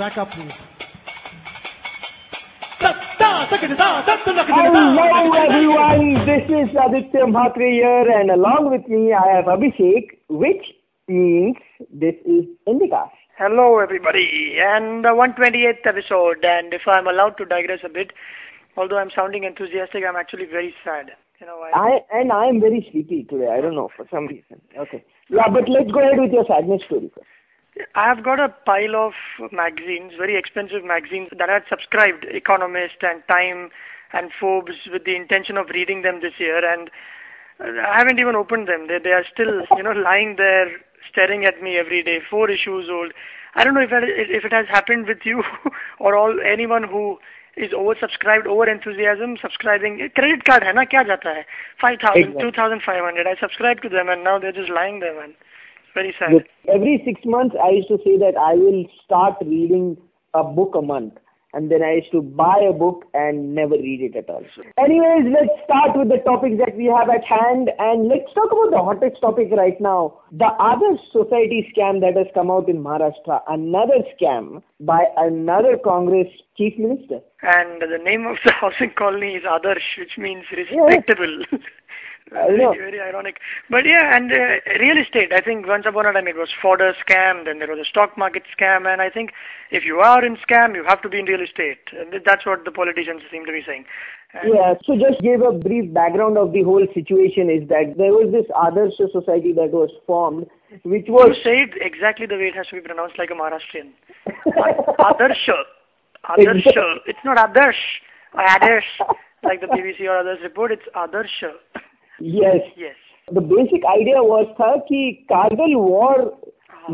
Back up, please. Hello everyone, this is Aditya Mhatri here, and along with me I have Abhishek, which means this is Indika. Hello everybody, and the 128th episode, and if I'm allowed to digress a bit, although I'm sounding enthusiastic, I'm actually very sad. You know, I am very sleepy today, I don't know, for some reason. Okay. Yeah, but let's go ahead with your sadness story first. I have got a pile of magazines, very expensive magazines that I had subscribed, Economist and Time and Forbes, with the intention of reading them this year, and I haven't even opened them. They are still, you know, lying there staring at me every day, 4 issues old. I don't know if it has happened with you or anyone who is oversubscribed, over-enthusiasm, subscribing. Credit card hai na, kya jata hai? 5,000, 2,500. I subscribed to them and now they're just lying there, man. Very sad. Every 6 months, I used to say that I will start reading a book a month. And then I used to buy a book and never read it at all. Anyways, let's start with the topics that we have at hand. And let's talk about the hottest topic right now. The Adarsh society scam that has come out in Maharashtra. Another scam by another Congress chief minister. And the name of the housing colony is Adarsh, which means respectable. Yeah. Very ironic. But yeah, and real estate, I think once upon a time it was fodder scam, then there was a stock market scam, and I think if you are in scam, you have to be in real estate. And that's what the politicians seem to be saying. And yeah, so just give a brief background of the whole situation is that there was this Adarsh society that was formed, which was... You say it exactly the way it has to be pronounced, like a Maharashtrian. Adarsh. It's not Adarsh or Adarsh, like the BBC or others report, it's Adarsh. Yes. The basic idea was था कि Kargil war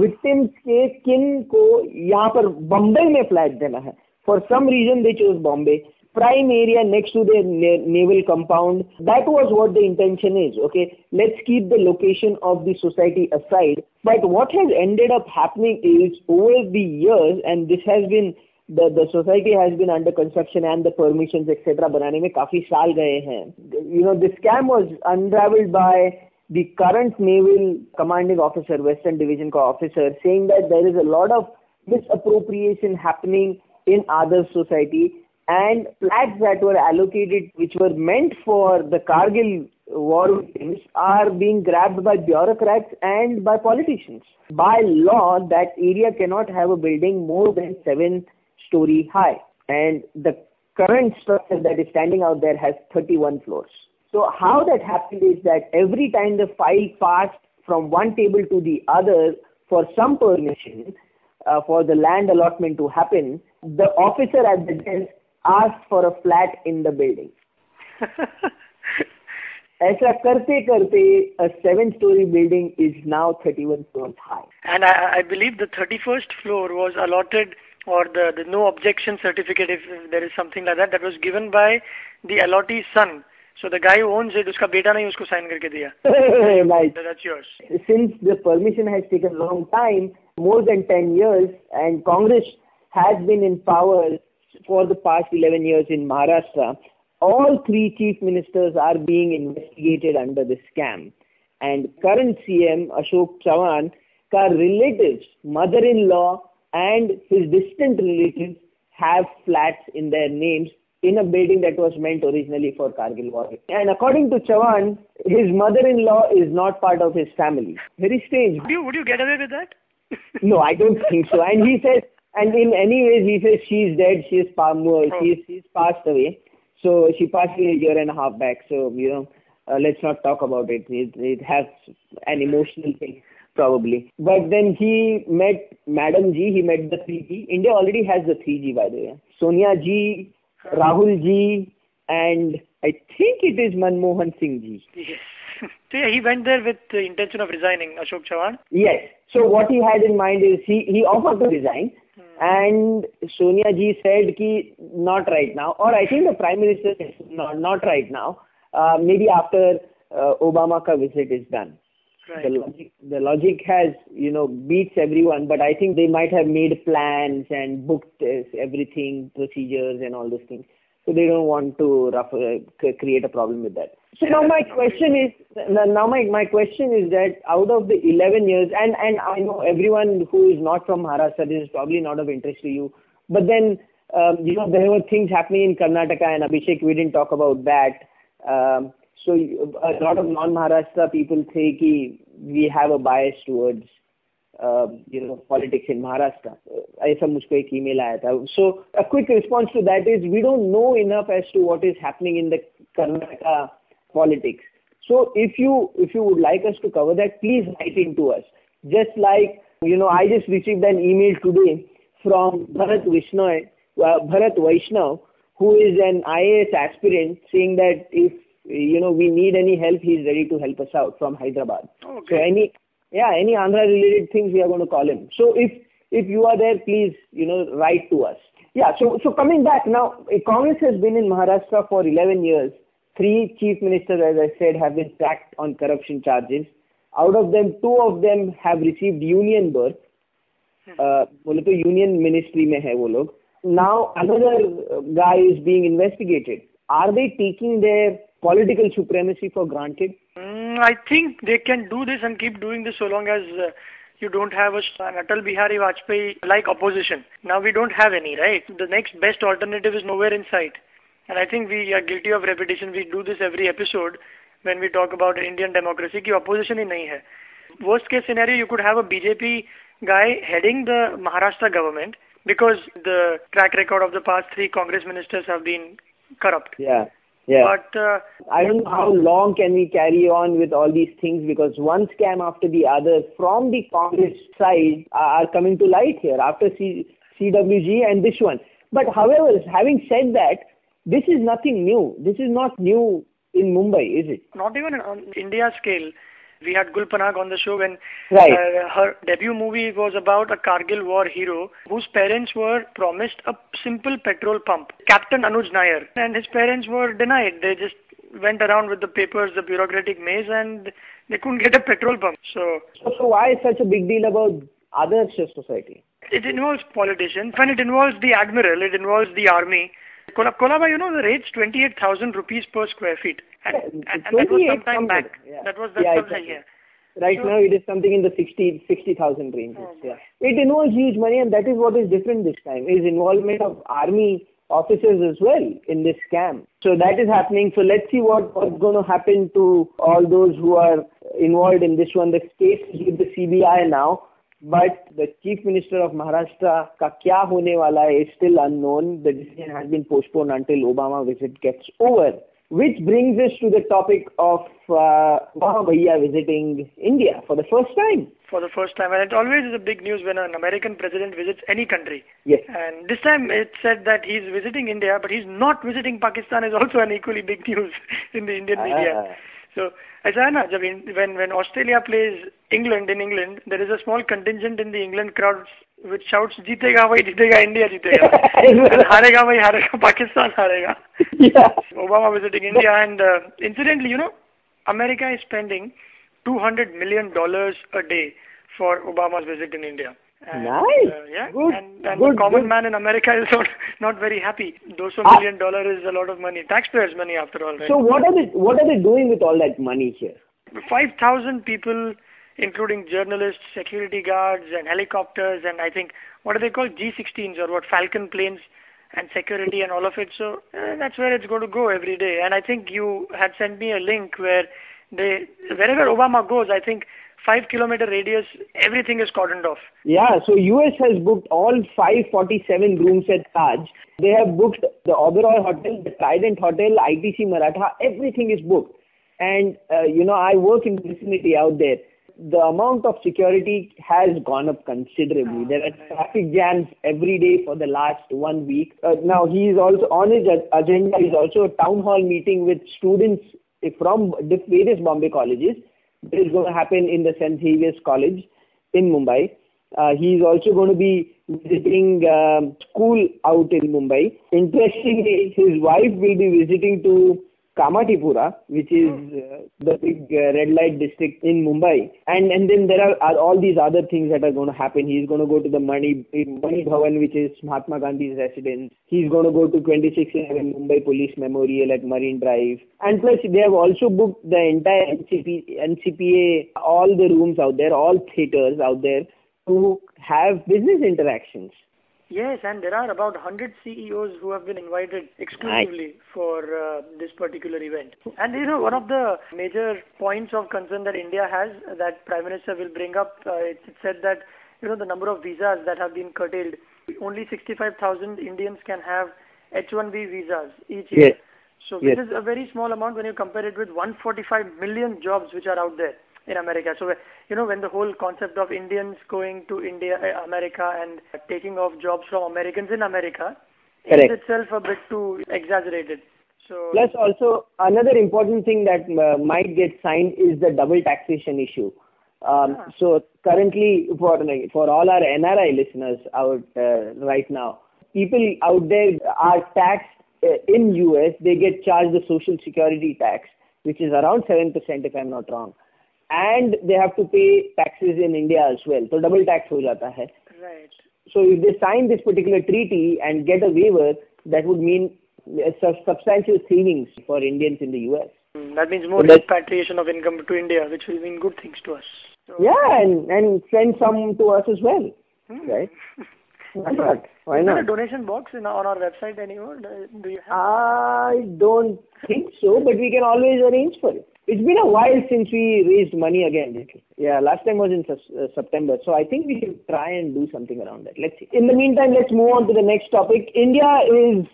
victims के किन को यहाँ पर बॉम्बे में flat देना है. For some reason they chose Bombay. Prime area next to their naval compound. That was what the intention is. Okay, let's keep the location of the society aside. But what has ended up happening is over the years, and this has been the society has been under construction and the permissions etc. बनाने में काफी साल गए हैं. You know, the scam was unraveled by the current naval commanding officer, Western Division का officer, saying that there is a lot of misappropriation happening in Adarsh society, and flats that were allocated, which were meant for the Kargil war victims, are being grabbed by bureaucrats and by politicians. By law, that area cannot have a building more than 7-story high, and the current structure that is standing out there has 31 floors. So how that happened is that every time the file passed from one table to the other for some permission for the land allotment to happen, the officer at the desk asked for a flat in the building. ऐसा करते करते, a 7-story building is now 31 floors high. And I believe the 31st floor was allotted, or the no objection certificate, if there is something like that was given by the allottee's son. So the guy who owns it, uska beta nahi usko sign karke diya. Right. That's yours. Since the permission has taken a long time, more than 10 years, and Congress has been in power for the past 11 years in Maharashtra, all 3 chief ministers are being investigated under this scam. And current CM, Ashok Chavan, ka relatives, mother-in-law, and his distant relatives have flats in their names in a building that was meant originally for Kargil war. And according to Chavan, his mother-in-law is not part of his family. Very strange. Would you get away with that? No, I don't think so. And he says, and in any ways, he says she's dead, she's passed away. So she passed away a year and a half back. So, you know, let's not talk about it. It has an emotional thing, probably. But then he met Madam Ji, he met the 3G. India already has the 3G, by the way. Sonia Ji, Rahul Ji, and I think it is Manmohan Singh Ji. Yes. So yeah, he went there with the intention of resigning, Ashok Chavan. Yes. So what he had in mind is he offered to resign. And Sonia Ji said ki not right now, or I think the Prime Minister said not right now, maybe after Obama ka visit is done. Right. The logic has, you know, beats everyone, but I think they might have made plans and booked everything, procedures and all those things. So they don't want to create a problem with that. So now my question is, that out of the 11 years, and I know everyone who is not from Maharashtra, this is probably not of interest to you, but then, there were things happening in Karnataka and Abhishek, we didn't talk about that. So a lot of non-Maharashtra people say ki we have a bias towards, politics in Maharashtra. So a quick response to that is we don't know enough as to what is happening in the Karnataka politics. So if you would like us to cover that, please write into us. Just like, I just received an email today from Bharat Vaishnav, who is an IAS aspirant, saying that if, we need any help, he's ready to help us out from Hyderabad. Okay. So any Andhra related things, we are going to call him. So if you are there, please, write to us. Yeah. So coming back now, Congress has been in Maharashtra for 11 years. 3 chief ministers, as I said, have been tracked on corruption charges. Out of them, 2 of them have received union berth. बोले तो union ministry में है वो लोग. Now another guy is being investigated. Are they taking their political supremacy for granted? I think they can do this and keep doing this so long as you don't have an Atal Bihari Vajpayee-like opposition. Now we don't have any, right? The next best alternative is nowhere in sight. And I think we are guilty of repetition. We do this every episode when we talk about Indian democracy, ki opposition hi nahi hai. Worst case scenario, you could have a BJP guy heading the Maharashtra government because the track record of the past 3 Congress ministers have been corrupt. Yeah. But I don't know how long can we carry on with all these things, because one scam after the other from the Congress side are coming to light here after CWG and this one. But however, having said that, this is nothing new. This is not new in Mumbai, is it? Not even on India scale. We had Gulpanag on the show and her debut movie was about a Kargil war hero whose parents were promised a simple petrol pump, Captain Anuj Nair. And his parents were denied. They just went around with the papers, the bureaucratic maze, and they couldn't get a petrol pump. So why is such a big deal about Adarsh society? It involves politicians. When it involves the admiral, it involves the army. Kolaba, the rate's 28,000 rupees per square feet. And that was some time back. Yeah. Right, so now it is something in the 60,000 range. Oh, yeah. It involves huge money, and that is what is different this time, is involvement of army officers as well in this scam. So that is happening. So let's see what's going to happen to all those who are involved in this one. The case is with the CBI now. But the Chief Minister of Maharashtra ka kya hone wala is still unknown. The decision has been postponed until Obama visit gets over. Which brings us to the topic of Obama Bhaiya visiting India for the first time. And it always is a big news when an American president visits any country. Yes. And this time it said that he's visiting India, but he's not visiting Pakistan, is also an equally big news in the Indian media. So, when Australia plays England in England, there is a small contingent in the England crowd which shouts, "Jeetega bhai, jeetega, India jeetega." And "Harega bhai, harega, Pakistan harega." Yeah. Obama visiting India, and incidentally, America is spending $200 million a day for Obama's visit in India. And, nice. The common man in America is not very happy. $200 million is a lot of money. Taxpayers' money, after all. Right? So what are they doing with all that money here? 5,000 people, including journalists, security guards, and helicopters, and I think what are they called? G-16s or what? Falcon planes and security and all of it. So that's where it's going to go every day. And I think you had sent me a link where wherever Obama goes, I think 5-kilometer radius, everything is cordoned off. Yeah, so US has booked all 547 rooms at Taj. They have booked the Oberoi Hotel, the Trident Hotel, ITC Maratha, everything is booked. And, I work in the vicinity out there. The amount of security has gone up considerably. There are traffic jams every day for the last 1 week. Now, he is also on his agenda, is also a town hall meeting with students from various Bombay colleges. It is going to happen in the Saint Xavier's College in Mumbai. He is also going to be visiting school out in Mumbai. Interestingly, his wife will be visiting to Kamatipura, which is the big red light district in Mumbai. And then there are all these other things that are going to happen. He's going to go to the Mani Bhavan, which is Mahatma Gandhi's residence. He's going to go to 2611 Mumbai Police Memorial at Marine Drive. And plus, they have also booked the entire NCPA, all the rooms out there, all theatres out there to have business interactions. Yes, and there are about 100 CEOs who have been invited exclusively for this particular event. And you know, one of the major points of concern that India has, that Prime Minister will bring up, it said that, you know, the number of visas that have been curtailed, only 65,000 Indians can have H-1B visas each year. Yes. So this is a very small amount when you compare it with 145 million jobs which are out there in America. So, you know, when the whole concept of Indians going to India, America and taking off jobs from Americans in America is itself a bit too exaggerated. So, plus also another important thing that might get signed is the double taxation issue. So currently for all our NRI listeners out right now, people out there are taxed in US, they get charged the social security tax, which is around 7% if I'm not wrong. And they have to pay taxes in India as well. So double tax ho jata hai. Right. So if they sign this particular treaty and get a waiver, that would mean substantial savings for Indians in the US. That means more repatriation of income to India, which will mean good things to us. So, yeah, and send some to us as well. Right? Why not? Why not? Is there a donation box on our website anymore? Do you have? I don't think so, but we can always arrange for it. It's been a while since we raised money again. Yeah, last time was in September. So I think we should try and do something around that. Let's see. In the meantime, let's move on to the next topic. India is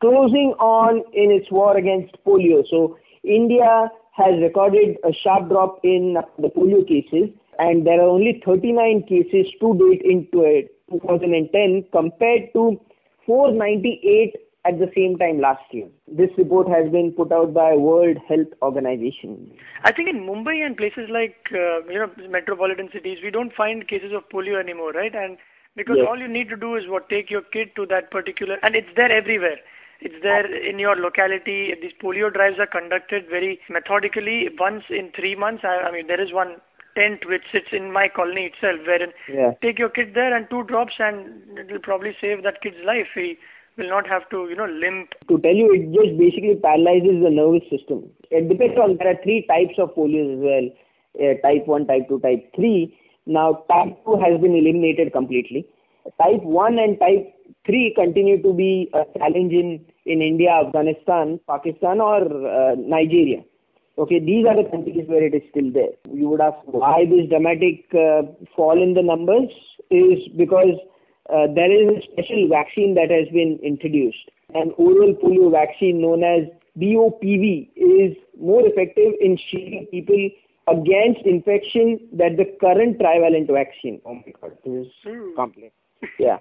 closing on in its war against polio. So India has recorded a sharp drop in the polio cases. And there are only 39 cases to date in 2010 compared to 498 at the same time last year. This report has been put out by World Health Organization. I think in Mumbai and places like, metropolitan cities, we don't find cases of polio anymore, right? And because all you need to do is take your kid to that particular, and it's there everywhere. It's there in your locality. These polio drives are conducted very methodically once in 3 months. I mean, there is one tent which sits in my colony itself, wherein take your kid there and 2 drops and it will probably save that kid's life. He will not have to, limp. To tell you, it just basically paralyzes the nervous system. It depends on, there are 3 types of polio as well, type 1, type 2, type 3. Now, type 2 has been eliminated completely. Type 1 and type 3 continue to be a challenge in India, Afghanistan, Pakistan or Nigeria. Okay, these are the countries where it is still there. You would ask why this dramatic fall in the numbers is because there is a special vaccine that has been introduced. An oral polio vaccine known as BOPV is more effective in shielding people against infection than the current trivalent vaccine. Oh my God, this is complex. Yeah.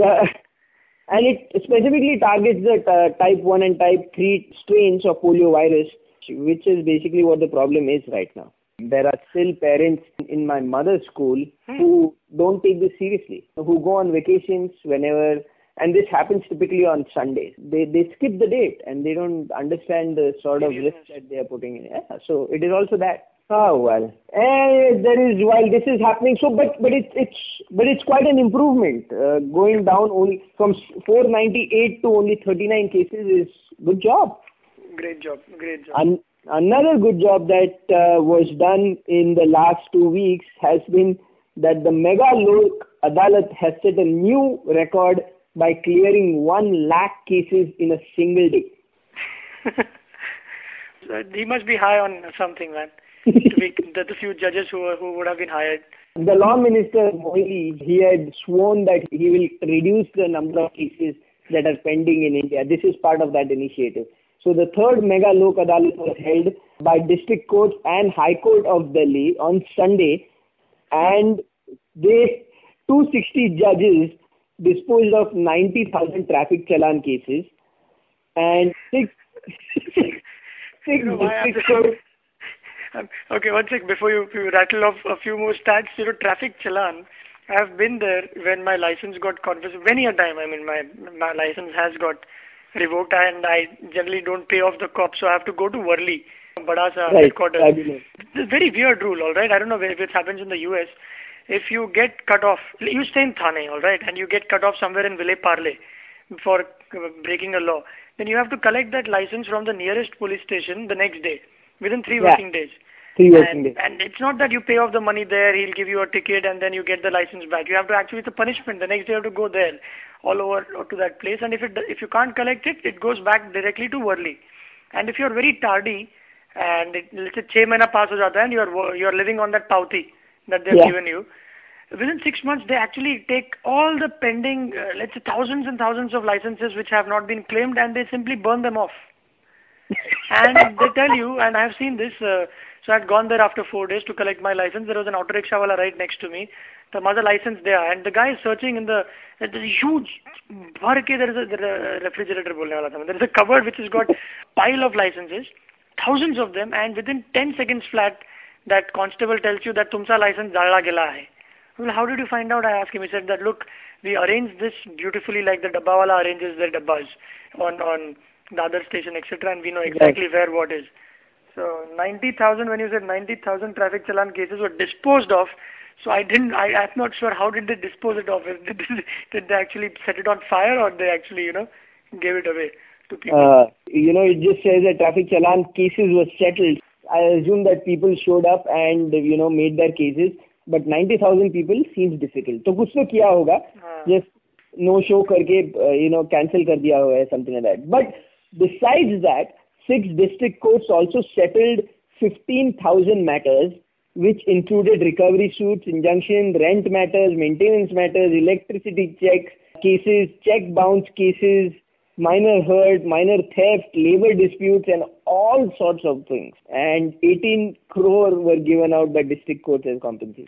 And it specifically targets the type 1 and type 3 strains of polio virus, which is basically what the problem is right now. There are still parents in my mother's school who don't take this seriously, who go on vacations whenever, and this happens typically on Sundays. They skip the date and they don't understand the sort of risk that they are putting in. Yeah, so it is also that. Oh well, there is, while this is happening, so but it's quite an improvement. Going down only from 498 to only 39 cases is good job. Great job. Another good job that was done in the last 2 weeks has been that the mega Lok Adalat has set a new record by clearing 1 lakh cases in a single day. So he must be high on something, man. The few judges who would have been hired. The law minister, Moily, he had sworn that he will reduce the number of cases that are pending in India. This is part of that initiative. So the third mega Lok Adalat was held by District Court and High Court of Delhi on Sunday, and they 260 judges disposed of 90,000 traffic challan cases, and six district courts. Okay, one sec before you rattle off a few more stats. Traffic challan. I have been there when my license got confiscated. Many a time, my license has got revoked and I generally don't pay off the cop, so I have to go to Worli, Bada's headquarters. It's a very weird rule, all right? I don't know if it happens in the US. If you get cut off, you stay in Thane, all right, and you get cut off somewhere in Ville Parle for breaking a law, then you have to collect that license from the nearest police station the next day, within three working days. And it's not that you pay off the money there, he'll give you a ticket and then you get the license back. You have to actually, it's a punishment. The next day you have to go there, all over to that place. And if you can't collect it, it goes back directly to Worli. And if you're very tardy, and let's say 6 months pass ho jata hai and you're living on that pauthi that they've given you, within 6 months they actually take all the pending, let's say thousands and thousands of licenses which have not been claimed, and they simply burn them off. And they tell you, and I've seen this, so I'd gone there after 4 days to collect my license. There was an auto rickshaw wala right next to me. The mother license there, and the guy is searching in the huge, there is a refrigerator, there is a cupboard which has got pile of licenses, thousands of them, and within 10 seconds flat, that constable tells you that tumsa license jala gela hai. Well, how did you find out? I asked him. He said that, look, we arranged this beautifully like the dabbawala arranges their dabbas on the other station, etc., and we know exactly where what is. So 90,000, when you said 90,000 traffic challan cases were disposed of, so I'm not sure how did they dispose it of. Did they actually set it on fire, or they actually, gave it away to people? It just says that traffic challan cases were settled. I assume that people showed up and, made their cases, but 90,000 people seems difficult. So kuch to kiya hoga, just no show karke, cancel kar diya hoga, something like that. But besides that, 6 district courts also settled 15,000 matters, which included recovery suits, injunction, rent matters, maintenance matters, electricity checks, cases, check bounce cases, minor hurt, minor theft, labor disputes, and all sorts of things. And 18 crore were given out by district courts as compensation.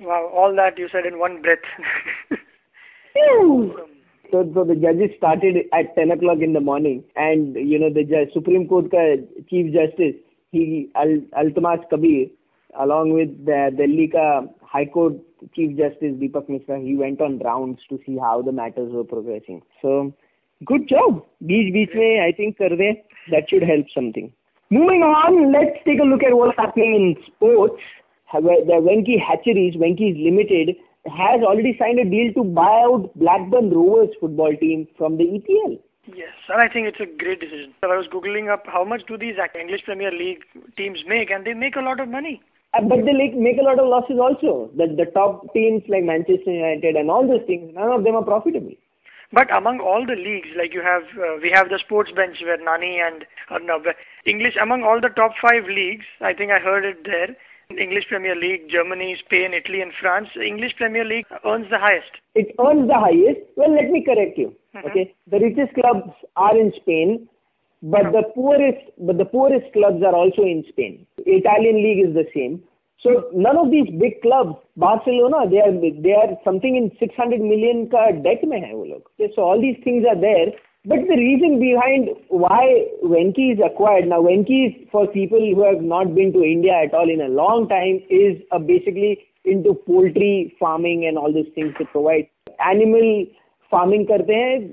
Wow, all that you said in one breath. So the judges started at 10 o'clock in the morning, and the Supreme Court ka Chief Justice, he Altamas Kabir, along with the Delhi ka High Court Chief Justice Deepak Mishra, he went on rounds to see how the matters were progressing. So good job. Beach mein, I think karve, that should help something. Moving on, let's take a look at what's happening in sports. The Venki Hatcheries, Venki's Limited, has already signed a deal to buy out Blackburn Rovers football team from the EPL. Yes, and I think it's a great decision. I was googling up how much do these English Premier League teams make, and they make a lot of money. But they make a lot of losses also. The top teams like Manchester United and all those things, none of them are profitable. But among all the leagues, like you have, we have the Sports Bench where Nani and Arnab, English, among all the top 5 leagues, I think I heard it there, English Premier League, Germany, Spain, Italy and France, English Premier League earns the highest. It earns the highest. Well, let me correct you. Mm-hmm. Okay, the richest clubs are in Spain, but the poorest clubs are also in Spain. Italian league is the same. So none of these big clubs, Barcelona, they are something in 600 million ka debt mein hai wo log. Okay, so all these things are there. But the reason behind why Venki is acquired, now Venki, for people who have not been to India at all in a long time, is basically into poultry farming and all those things. They provide animal farming karte hai,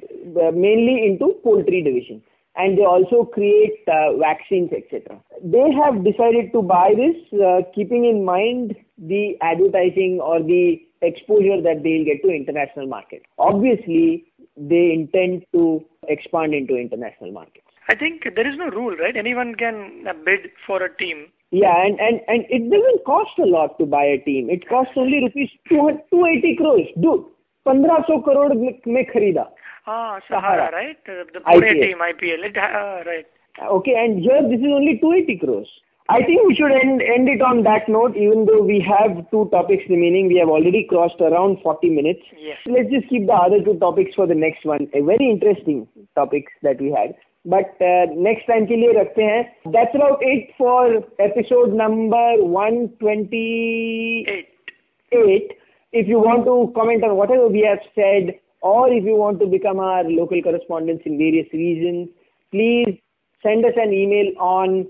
mainly into poultry division. And they also create vaccines, etc. They have decided to buy this, keeping in mind the advertising or the exposure that they'll get to international market. Obviously, they intend to expand into international markets. I think there is no rule, right? Anyone can bid for a team. Yeah, and it doesn't cost a lot to buy a team. It costs only rupees 280 crores. Dude, 1500 crore mein kharida. Ah, Sahara, right? The Pune team, IPL. Right. Okay, and here this is only 280 crores. I think we should end it on that note, even though we have 2 topics remaining. We have already crossed around 40 minutes. Yes. Let's just keep the other 2 topics for the next one. A very interesting topics that we had. But next time ke liye rakhte hain. That's about it for episode number 128. If you want to comment on whatever we have said, or if you want to become our local correspondents in various regions, please send us an email on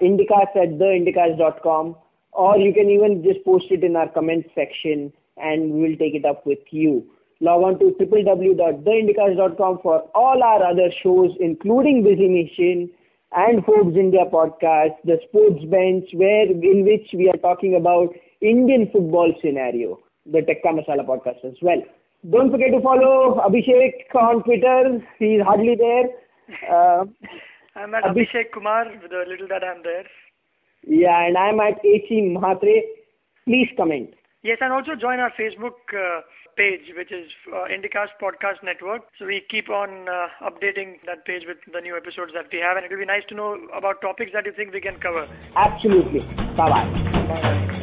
Indicast at theindicast.com, or you can even just post it in our comments section and we will take it up with you. log on to www.theindicast.com for all our other shows, including Busy Nation and Forbes India podcast, the Sports Bench, in which we are talking about Indian football scenario, the Tekka Masala podcast as well. Don't forget to follow Abhishek on Twitter. He's hardly there. I'm at Abhishek Kumar, with a little that I'm there. Yeah, and I'm at H-1B Mhatri. Please comment. Yes, and also join our Facebook page, which is Indicast Podcast Network. So we keep on updating that page with the new episodes that we have, and it will be nice to know about topics that you think we can cover. Absolutely. Bye-bye. Bye-bye.